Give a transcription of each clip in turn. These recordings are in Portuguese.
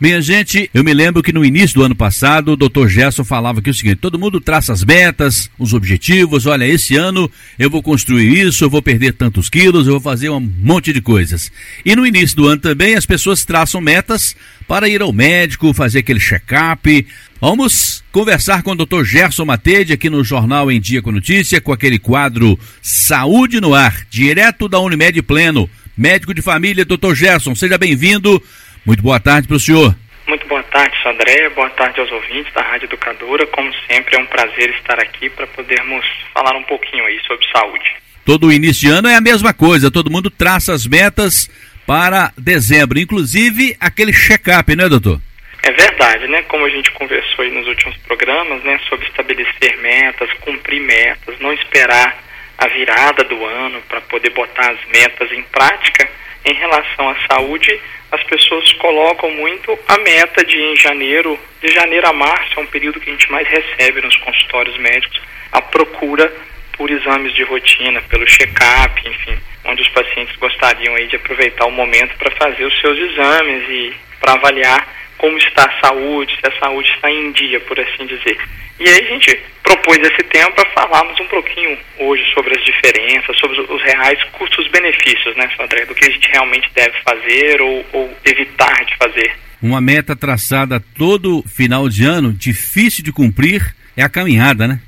Minha gente, eu me lembro que no início do ano passado, o Dr. Gerson falava que é o seguinte: todo mundo traça as metas, os objetivos, olha, esse ano eu vou construir isso, eu vou perder tantos quilos, eu vou fazer um monte de coisas. E no início do ano também as pessoas traçam metas para ir ao médico, fazer aquele check-up. Vamos conversar com o Dr. Gerson Matedi aqui no Jornal em Dia com Notícia, com aquele quadro Saúde no Ar, direto da Unimed Pleno. Médico de família, Dr. Gerson, seja bem-vindo. Muito boa tarde para o senhor. Muito boa tarde, Sandré. Boa tarde aos ouvintes da Rádio Educadora. Como sempre, é um prazer estar aqui para podermos falar um pouquinho aí sobre saúde. Todo início de ano é a mesma coisa. Todo mundo traça as metas para dezembro. Inclusive, aquele check-up, né, doutor? É verdade, né? Como a gente conversou aí nos últimos programas, né? Sobre estabelecer metas, cumprir metas, não esperar a virada do ano para poder botar as metas em prática. Em relação à saúde, as pessoas colocam muito a meta de em janeiro. De janeiro a março é um período que a gente mais recebe nos consultórios médicos a procura por exames de rotina, pelo check-up, enfim, onde os pacientes gostariam aí de aproveitar o momento para fazer os seus exames e para avaliar como está a saúde, se a saúde está em dia, por assim dizer. E aí a gente propôs esse tema para falarmos um pouquinho hoje sobre as diferenças, sobre os reais custos-benefícios, né, Sandré, do que a gente realmente deve fazer ou evitar de fazer. Uma meta traçada todo final de ano, difícil de cumprir, é a caminhada, né?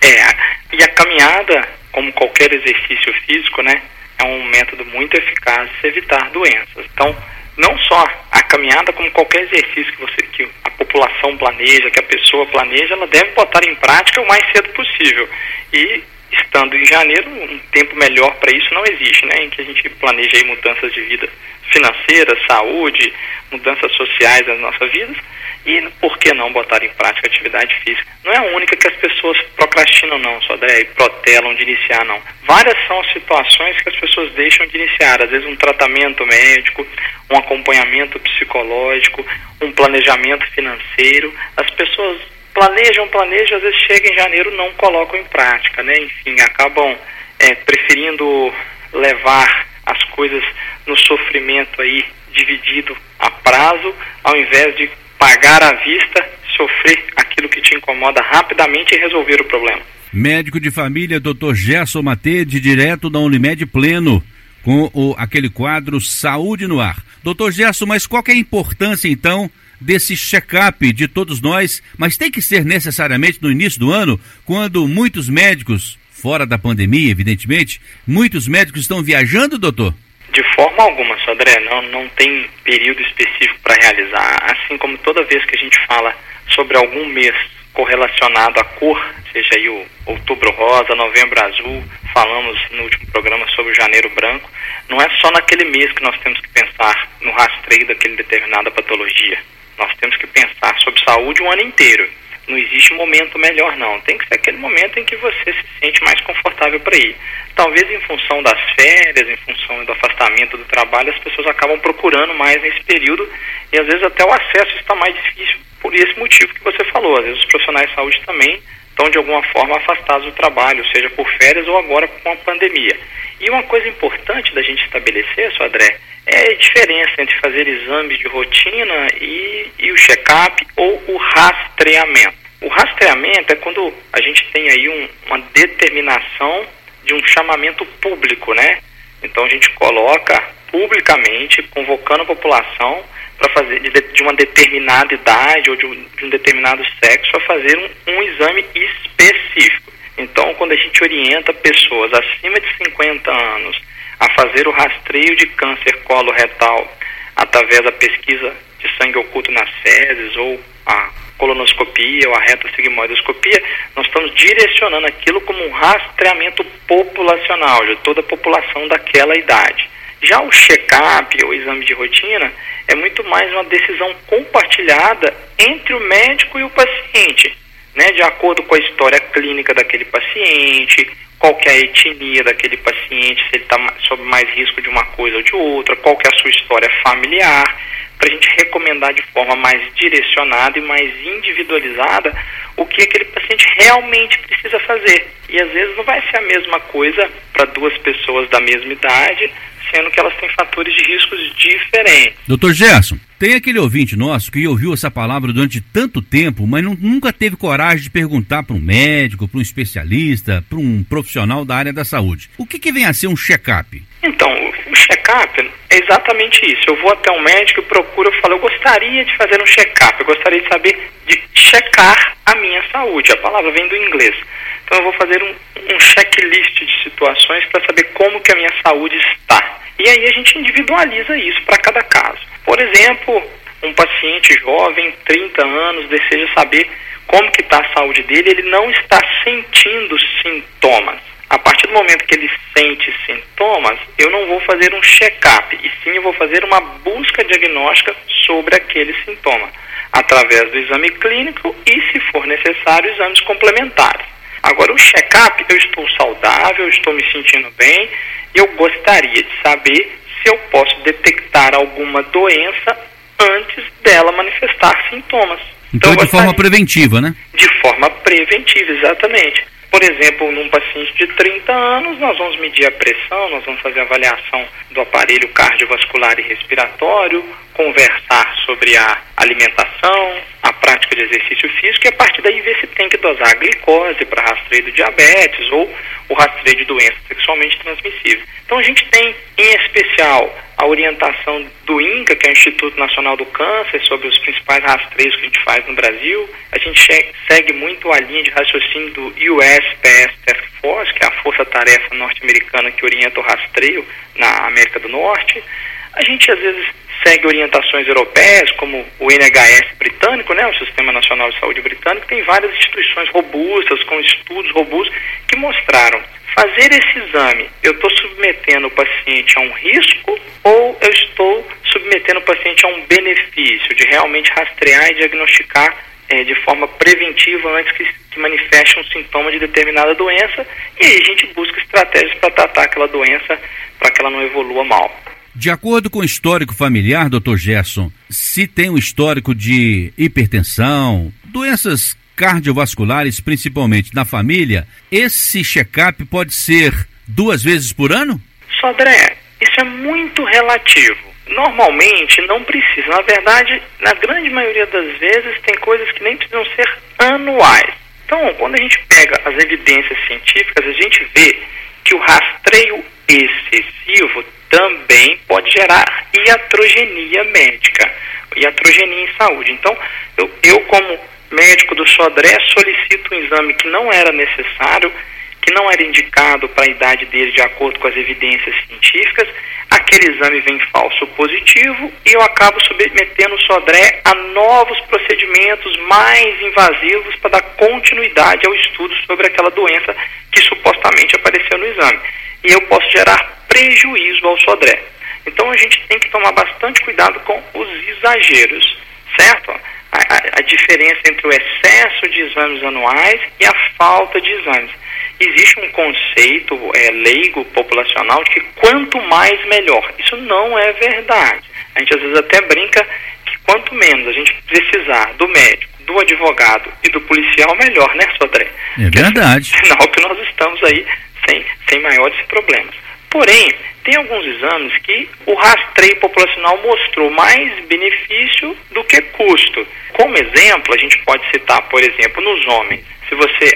É, e a caminhada, como qualquer exercício físico, né, é um método muito eficaz de se evitar doenças. Então, não só a caminhada, como qualquer exercício que a população planeja, que a pessoa planeja, ela deve botar em prática o mais cedo possível. E, estando em janeiro, um tempo melhor para isso não existe, né? Em que a gente planeja aí mudanças de vida financeira, saúde, mudanças sociais nas nossas vidas. E por que não botar em prática atividade física? Não é a única que as pessoas procrastinam, não, Sodré, e protelam de iniciar, não. Várias são as situações que as pessoas deixam de iniciar. Às vezes um tratamento médico, um acompanhamento psicológico, um planejamento financeiro. As pessoas planejam, às vezes chega em janeiro, não colocam em prática, né? Enfim, acabam preferindo levar as coisas no sofrimento aí, dividido a prazo, ao invés de pagar à vista, sofrer aquilo que te incomoda rapidamente e resolver o problema. Médico de família, Dr. Gerson Matedi, direto da Unimed Pleno, com aquele quadro Saúde no Ar. Dr. Gerson, mas qual que é a importância, então, desse check-up de todos nós? Mas tem que ser necessariamente no início do ano, quando muitos médicos, fora da pandemia, evidentemente, muitos médicos estão viajando, doutor? De forma alguma, Sodré, não tem período específico para realizar. Assim como toda vez que a gente fala sobre algum mês correlacionado à cor, seja aí o outubro rosa, novembro azul, falamos no último programa sobre o janeiro branco, não é só naquele mês que nós temos que pensar no rastreio daquela determinada patologia. Nós temos que pensar sobre saúde o ano inteiro. Não existe momento melhor, não. Tem que ser aquele momento em que você se sente mais confortável para ir. Talvez em função das férias, em função do afastamento do trabalho, as pessoas acabam procurando mais nesse período e às vezes até o acesso está mais difícil por esse motivo que você falou. Às vezes os profissionais de saúde também estão de alguma forma afastados do trabalho, seja por férias ou agora com a pandemia. E uma coisa importante da gente estabelecer, Sodré, é a diferença entre fazer exames de rotina e o check-up ou o rastreamento. O rastreamento é quando a gente tem aí uma determinação de um chamamento público, né? Então a gente coloca publicamente, convocando a população para fazer de uma determinada idade ou de um determinado sexo a fazer um exame específico. Então, quando a gente orienta pessoas acima de 50 anos a fazer o rastreio de câncer coloretal através da pesquisa de sangue oculto nas fezes ou a colonoscopia ou a retossigmoidoscopia, nós estamos direcionando aquilo como um rastreamento populacional de toda a população daquela idade. Já o check-up, o exame de rotina, é muito mais uma decisão compartilhada entre o médico e o paciente, né, de acordo com a história clínica daquele paciente, qual que é a etnia daquele paciente, se ele está sob mais risco de uma coisa ou de outra, qual que é a sua história familiar, para a gente recomendar de forma mais direcionada e mais individualizada o que aquele paciente realmente precisa fazer. E às vezes não vai ser a mesma coisa para duas pessoas da mesma idade, sendo que elas têm fatores de riscos diferentes. Dr. Gerson, Tem aquele ouvinte nosso que ouviu essa palavra durante tanto tempo, mas nunca teve coragem de perguntar para um médico, para um especialista, para um profissional da área da saúde. O que vem a ser um check-up? Então, o check-up é exatamente isso. Eu vou até um médico e procuro, eu falo, eu gostaria de fazer um check-up, eu gostaria de saber, de checar a minha saúde. A palavra vem do inglês. Então eu vou fazer um checklist de situações para saber como que a minha saúde está. E aí a gente individualiza isso para cada caso. Por exemplo, um paciente jovem, 30 anos, deseja saber como que está a saúde dele, ele não está sentindo sintomas. A partir do momento que ele sente sintomas, eu não vou fazer um check-up, e sim eu vou fazer uma busca diagnóstica sobre aquele sintoma, através do exame clínico e, se for necessário, exames complementares. Agora, o check-up, eu estou saudável, eu estou me sentindo bem, eu gostaria de saber se eu posso detectar alguma doença antes dela manifestar sintomas. Então, de forma preventiva, né? De forma preventiva, exatamente. Por exemplo, num paciente de 30 anos, nós vamos medir a pressão, nós vamos fazer a avaliação do aparelho cardiovascular e respiratório, conversar sobre a alimentação, a prática de exercício físico e a partir daí ver se tem que dosar a glicose para rastreio do diabetes ou o rastreio de doenças sexualmente transmissíveis. Então a gente tem, em especial, a orientação do INCA, que é o Instituto Nacional do Câncer, sobre os principais rastreios que a gente faz no Brasil. A gente segue muito a linha de raciocínio do USPSTF, que é a força-tarefa norte-americana que orienta o rastreio na América do Norte. A gente, às vezes, segue orientações europeias, como o NHS britânico, né, o Sistema Nacional de Saúde britânico, tem várias instituições robustas, com estudos robustos, que mostraram, fazer esse exame, eu estou submetendo o paciente a um risco ou eu estou submetendo o paciente a um benefício de realmente rastrear e diagnosticar de forma preventiva antes que manifeste um sintoma de determinada doença, e aí a gente busca estratégias para tratar aquela doença, para que ela não evolua mal. De acordo com o histórico familiar, Dr. Gerson, se tem um histórico de hipertensão, doenças cardiovasculares principalmente na família, esse check-up pode ser 2 vezes por ano? Sandré, isso é muito relativo. Normalmente não precisa. Na verdade, na grande maioria das vezes, tem coisas que nem precisam ser anuais. Então, quando a gente pega as evidências científicas, a gente vê que o rastreio excessivo também pode gerar iatrogenia médica, iatrogenia em saúde. Então, eu como médico do Sodré solicito um exame que não era necessário, que não era indicado para a idade dele de acordo com as evidências científicas, aquele exame vem falso positivo e eu acabo submetendo o Sodré a novos procedimentos mais invasivos para dar continuidade ao estudo sobre aquela doença que supostamente apareceu no exame. E eu posso gerar prejuízo ao Sodré. Então a gente tem que tomar bastante cuidado com os exageros, certo? A diferença entre o excesso de exames anuais e a falta de exames. Existe um conceito leigo, populacional, de que quanto mais melhor. Isso não é verdade. A gente às vezes até brinca que quanto menos a gente precisar do médico, do advogado e do policial, melhor, né, Sodré? É verdade. Porque, sinal que nós estamos aí sem maiores problemas. Porém, tem alguns exames que o rastreio populacional mostrou mais benefício do que custo. Como exemplo, a gente pode citar, por exemplo, nos homens.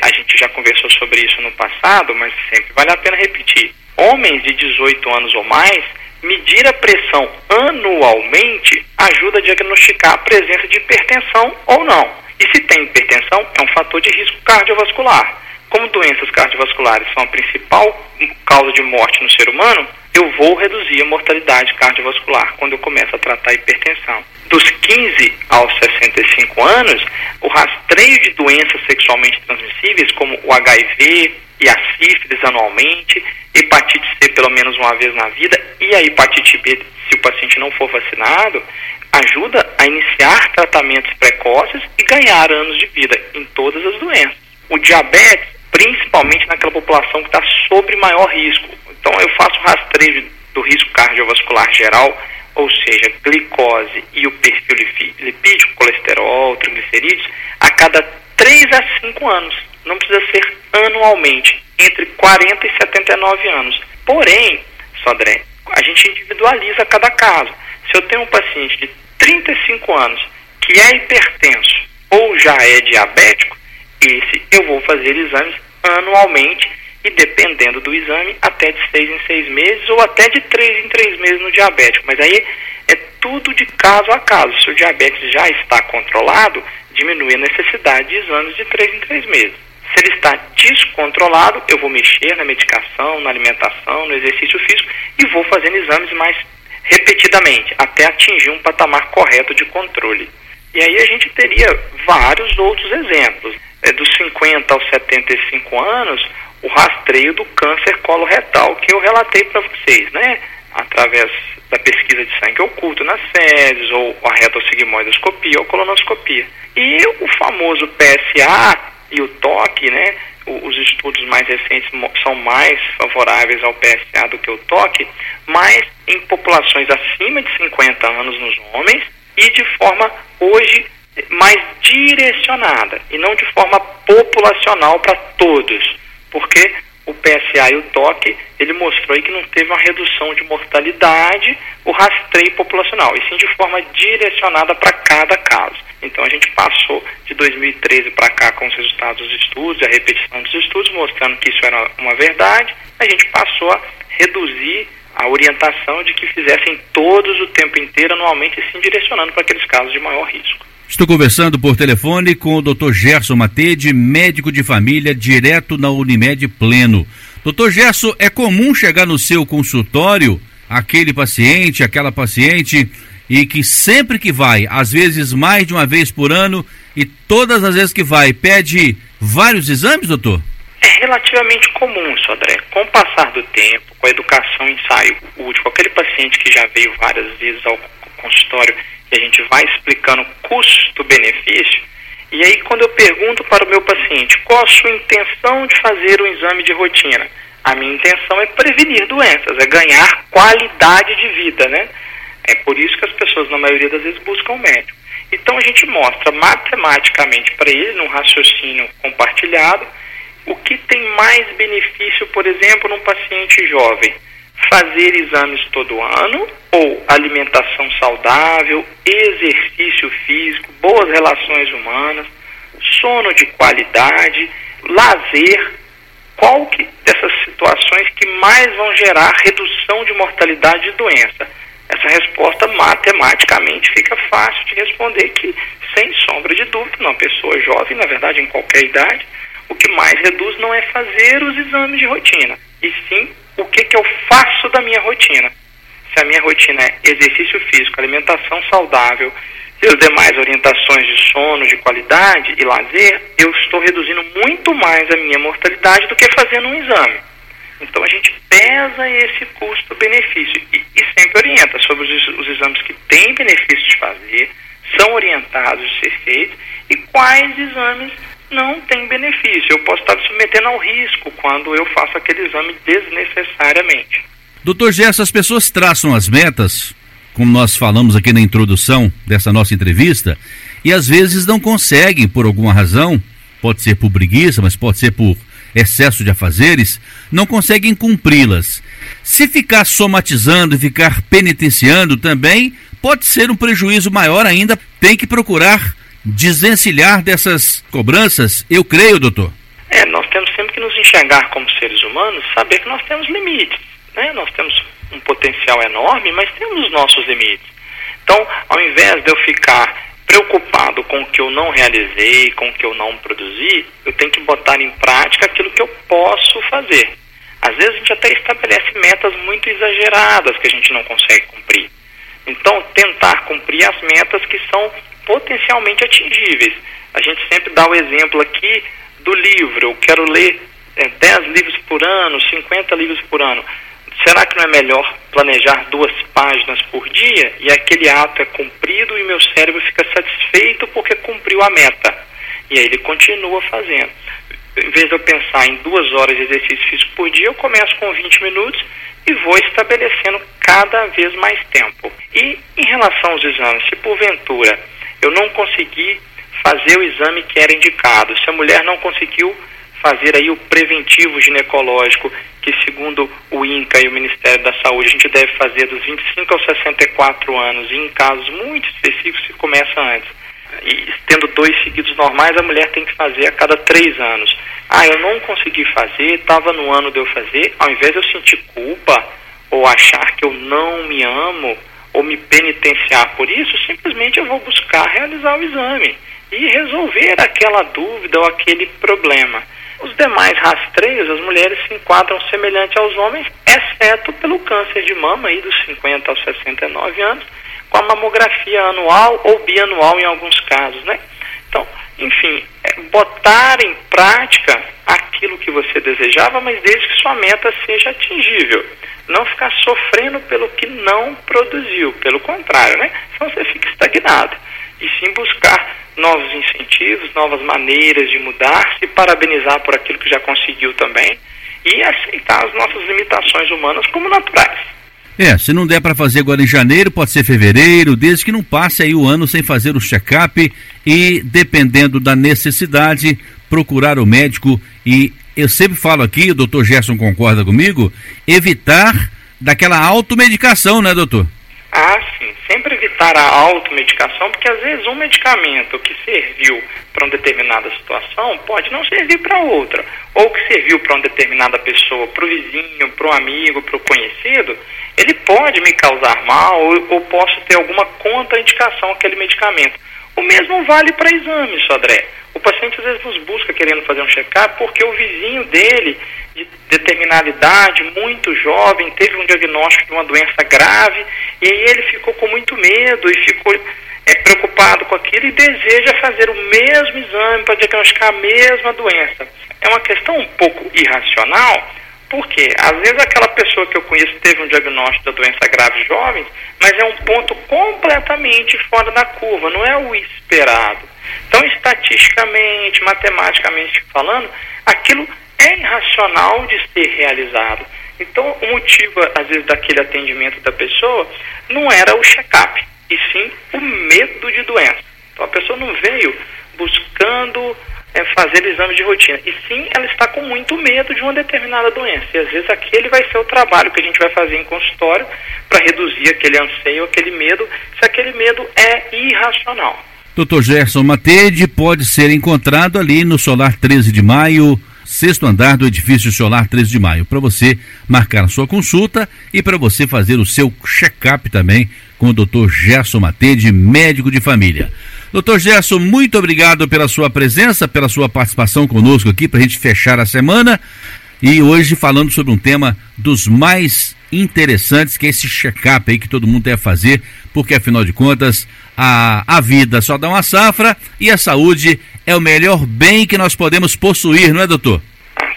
A gente já conversou sobre isso no passado, mas sempre vale a pena repetir. Homens de 18 anos ou mais, medir a pressão anualmente ajuda a diagnosticar a presença de hipertensão ou não. E se tem hipertensão, é um fator de risco cardiovascular. Como doenças cardiovasculares são a principal causa de morte no ser humano, eu vou reduzir a mortalidade cardiovascular quando eu começo a tratar a hipertensão. Dos 15 aos 65 anos, o rastreio de doenças sexualmente transmissíveis, como o HIV e a sífilis anualmente, hepatite C pelo menos uma vez na vida e a hepatite B, se o paciente não for vacinado, ajuda a iniciar tratamentos precoces e ganhar anos de vida em todas as doenças. O diabetes, principalmente naquela população que está sob maior risco. Então eu faço rastreio do risco cardiovascular geral, ou seja, glicose e o perfil lipídico, colesterol, triglicerídeos, a cada 3 a 5 anos. Não precisa ser anualmente, entre 40 e 79 anos. Porém, Sandré, a gente individualiza cada caso. Se eu tenho um paciente de 35 anos, que é hipertenso ou já é diabético, esse eu vou fazer exames anualmente e, dependendo do exame, até de 6 em 6 meses ou até de 3 em 3 meses no diabético. Mas aí é tudo de caso a caso. Se o diabetes já está controlado, diminui a necessidade de exames de 3 em 3 meses. Se ele está descontrolado, eu vou mexer na medicação, na alimentação, no exercício físico e vou fazendo exames mais repetidamente, até atingir um patamar correto de controle. E aí a gente teria vários outros exemplos. Dos 50 aos 75 anos, o rastreio do câncer coloretal, que eu relatei para vocês, né? Através da pesquisa de sangue oculto nas fezes, ou a retossigmoidoscopia ou colonoscopia. E o famoso PSA e o TOC, né? Os estudos mais recentes são mais favoráveis ao PSA do que o TOC, mas em populações acima de 50 anos nos homens e de forma, hoje, mais direcionada e não de forma populacional para todos, porque o PSA e o TOC, ele mostrou aí que não teve uma redução de mortalidade o rastreio populacional, e sim de forma direcionada para cada caso. Então a gente passou de 2013 para cá com os resultados dos estudos, a repetição dos estudos, mostrando que isso era uma verdade. A gente passou a reduzir a orientação de que fizessem todos o tempo inteiro, anualmente, e sim direcionando para aqueles casos de maior risco. Estou conversando por telefone com o Dr. Gerson Matedi, médico de família, direto na Unimed Pleno. Dr. Gerson, é comum chegar no seu consultório aquele paciente, aquela paciente, e que sempre que vai, às vezes mais de uma vez por ano, e todas as vezes que vai, pede vários exames, doutor? É relativamente comum, Sodré. Com o passar do tempo, com a educação em ensaio útil, aquele paciente que já veio várias vezes ao consultório, a gente vai explicando custo-benefício, e aí quando eu pergunto para o meu paciente qual a sua intenção de fazer um exame de rotina, a minha intenção é prevenir doenças, é ganhar qualidade de vida, né? É por isso que as pessoas, na maioria das vezes, buscam o médico. Então a gente mostra matematicamente para ele, num raciocínio compartilhado, o que tem mais benefício, por exemplo, num paciente jovem. Fazer exames todo ano, ou alimentação saudável, exercício físico, boas relações humanas, sono de qualidade, lazer. Qual que dessas situações que mais vão gerar redução de mortalidade e doença? Essa resposta matematicamente fica fácil de responder que, sem sombra de dúvida, uma pessoa jovem, na verdade em qualquer idade, o que mais reduz não é fazer os exames de rotina, e sim o que eu faço da minha rotina. Se a minha rotina é exercício físico, alimentação saudável e as demais orientações de sono, de qualidade e lazer, eu estou reduzindo muito mais a minha mortalidade do que fazendo um exame. Então a gente pesa esse custo-benefício e sempre orienta sobre os exames que têm benefício de fazer, são orientados de ser feitos, e quais exames não tem benefício. Eu posso estar me submetendo ao risco quando eu faço aquele exame desnecessariamente. Doutor Gerson, as pessoas traçam as metas, como nós falamos aqui na introdução dessa nossa entrevista, e às vezes não conseguem por alguma razão, pode ser por preguiça, mas pode ser por excesso de afazeres, não conseguem cumpri-las. Se ficar somatizando e ficar penitenciando também, pode ser um prejuízo maior ainda, tem que procurar desencilhar dessas cobranças, eu creio, doutor. Nós temos sempre que nos enxergar como seres humanos, saber que nós temos limites, né? Nós temos um potencial enorme, mas temos os nossos limites. Então, ao invés de eu ficar preocupado com o que eu não realizei, com o que eu não produzi, eu tenho que botar em prática aquilo que eu posso fazer. Às vezes a gente até estabelece metas muito exageradas que a gente não consegue cumprir. Então, tentar cumprir as metas que são potencialmente atingíveis. A gente sempre dá o exemplo aqui do livro. Eu quero ler 10 livros por ano, 50 livros por ano. Será que não é melhor planejar 2 páginas por dia? E aquele ato é cumprido e meu cérebro fica satisfeito porque cumpriu a meta. E aí ele continua fazendo. Em vez de eu pensar em 2 horas de exercício físico por dia, eu começo com 20 minutos e vou estabelecendo cada vez mais tempo. E em relação aos exames, se porventura eu não consegui fazer o exame que era indicado, se a mulher não conseguiu fazer aí o preventivo ginecológico que, segundo o INCA e o Ministério da Saúde, a gente deve fazer dos 25 aos 64 anos, e em casos muito específicos se começa antes. E tendo 2 seguidos normais, a mulher tem que fazer a cada 3 anos. Ah, eu não consegui fazer, estava no ano de eu fazer, ao invés de eu sentir culpa ou achar que eu não me amo ou me penitenciar por isso, simplesmente eu vou buscar realizar o exame e resolver aquela dúvida ou aquele problema. Os demais rastreios, as mulheres se enquadram semelhante aos homens, exceto pelo câncer de mama, aí dos 50 aos 69 anos, com a mamografia anual ou bianual em alguns casos, né? Então, enfim, botar em prática aquilo que você desejava, mas desde que sua meta seja atingível. Não ficar sofrendo pelo que não produziu, pelo contrário, né? Senão você fica estagnado. E sim buscar novos incentivos, novas maneiras de mudar, se parabenizar por aquilo que já conseguiu também e aceitar as nossas limitações humanas como naturais. Se não der para fazer agora em janeiro, pode ser fevereiro, desde que não passe aí o ano sem fazer o check-up e, dependendo da necessidade, procurar o médico. E eu sempre falo aqui, o doutor Gerson concorda comigo, evitar daquela automedicação, né, doutor? Ah, sim. Sempre evitar a automedicação, porque às vezes um medicamento que serviu para uma determinada situação pode não servir para outra. Ou que serviu para uma determinada pessoa, para o vizinho, para o amigo, para o conhecido, ele pode me causar mal ou posso ter alguma contraindicação àquele medicamento. O mesmo vale para exames, André. O paciente às vezes nos busca querendo fazer um check-up porque o vizinho dele, de determinada idade, muito jovem, teve um diagnóstico de uma doença grave e aí ele ficou com muito medo e ficou preocupado com aquilo e deseja fazer o mesmo exame para diagnosticar a mesma doença. É uma questão um pouco irracional, porque às vezes aquela pessoa que eu conheço teve um diagnóstico da doença grave jovem, mas é um ponto completamente fora da curva, não é o esperado. Então, estatisticamente, matematicamente falando, aquilo é irracional de ser realizado. Então, o motivo, às vezes, daquele atendimento da pessoa não era o check-up, e sim o medo de doença. Então, a pessoa não veio buscando fazer exame de rotina, e sim ela está com muito medo de uma determinada doença. E, às vezes, aquele vai ser o trabalho que a gente vai fazer em consultório para reduzir aquele anseio, aquele medo, se aquele medo é irracional. Dr. Gerson Matedi pode ser encontrado ali no Solar 13 de Maio, sexto andar do edifício Solar 13 de Maio, para você marcar a sua consulta e para você fazer o seu check-up também com o Dr. Gerson Matedi, médico de família. Dr. Gerson, muito obrigado pela sua presença, pela sua participação conosco aqui para a gente fechar a semana. E hoje falando sobre um tema dos mais interessantes, que é esse check-up aí que todo mundo deve fazer, porque afinal de contas a vida só dá uma safra e a saúde é o melhor bem que nós podemos possuir, não é, doutor?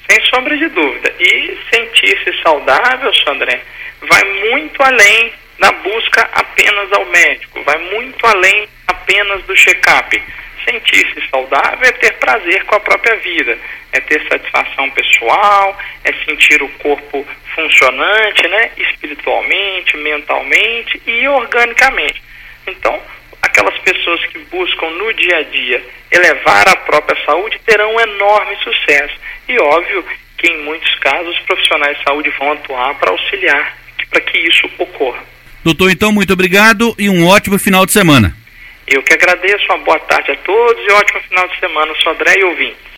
Sem sombra de dúvida. E sentir-se saudável, Sandré, vai muito além da busca apenas ao médico, vai muito além apenas do check-up. Sentir-se saudável é ter prazer com a própria vida, é ter satisfação pessoal, é sentir o corpo funcionante, né, espiritualmente, mentalmente e organicamente. Então, aquelas pessoas que buscam no dia a dia elevar a própria saúde terão um enorme sucesso. E óbvio que em muitos casos os profissionais de saúde vão atuar para auxiliar, para que isso ocorra. Doutor, então, muito obrigado e um ótimo final de semana. Eu que agradeço, uma boa tarde a todos e um ótimo final de semana, Sandré e ouvintes.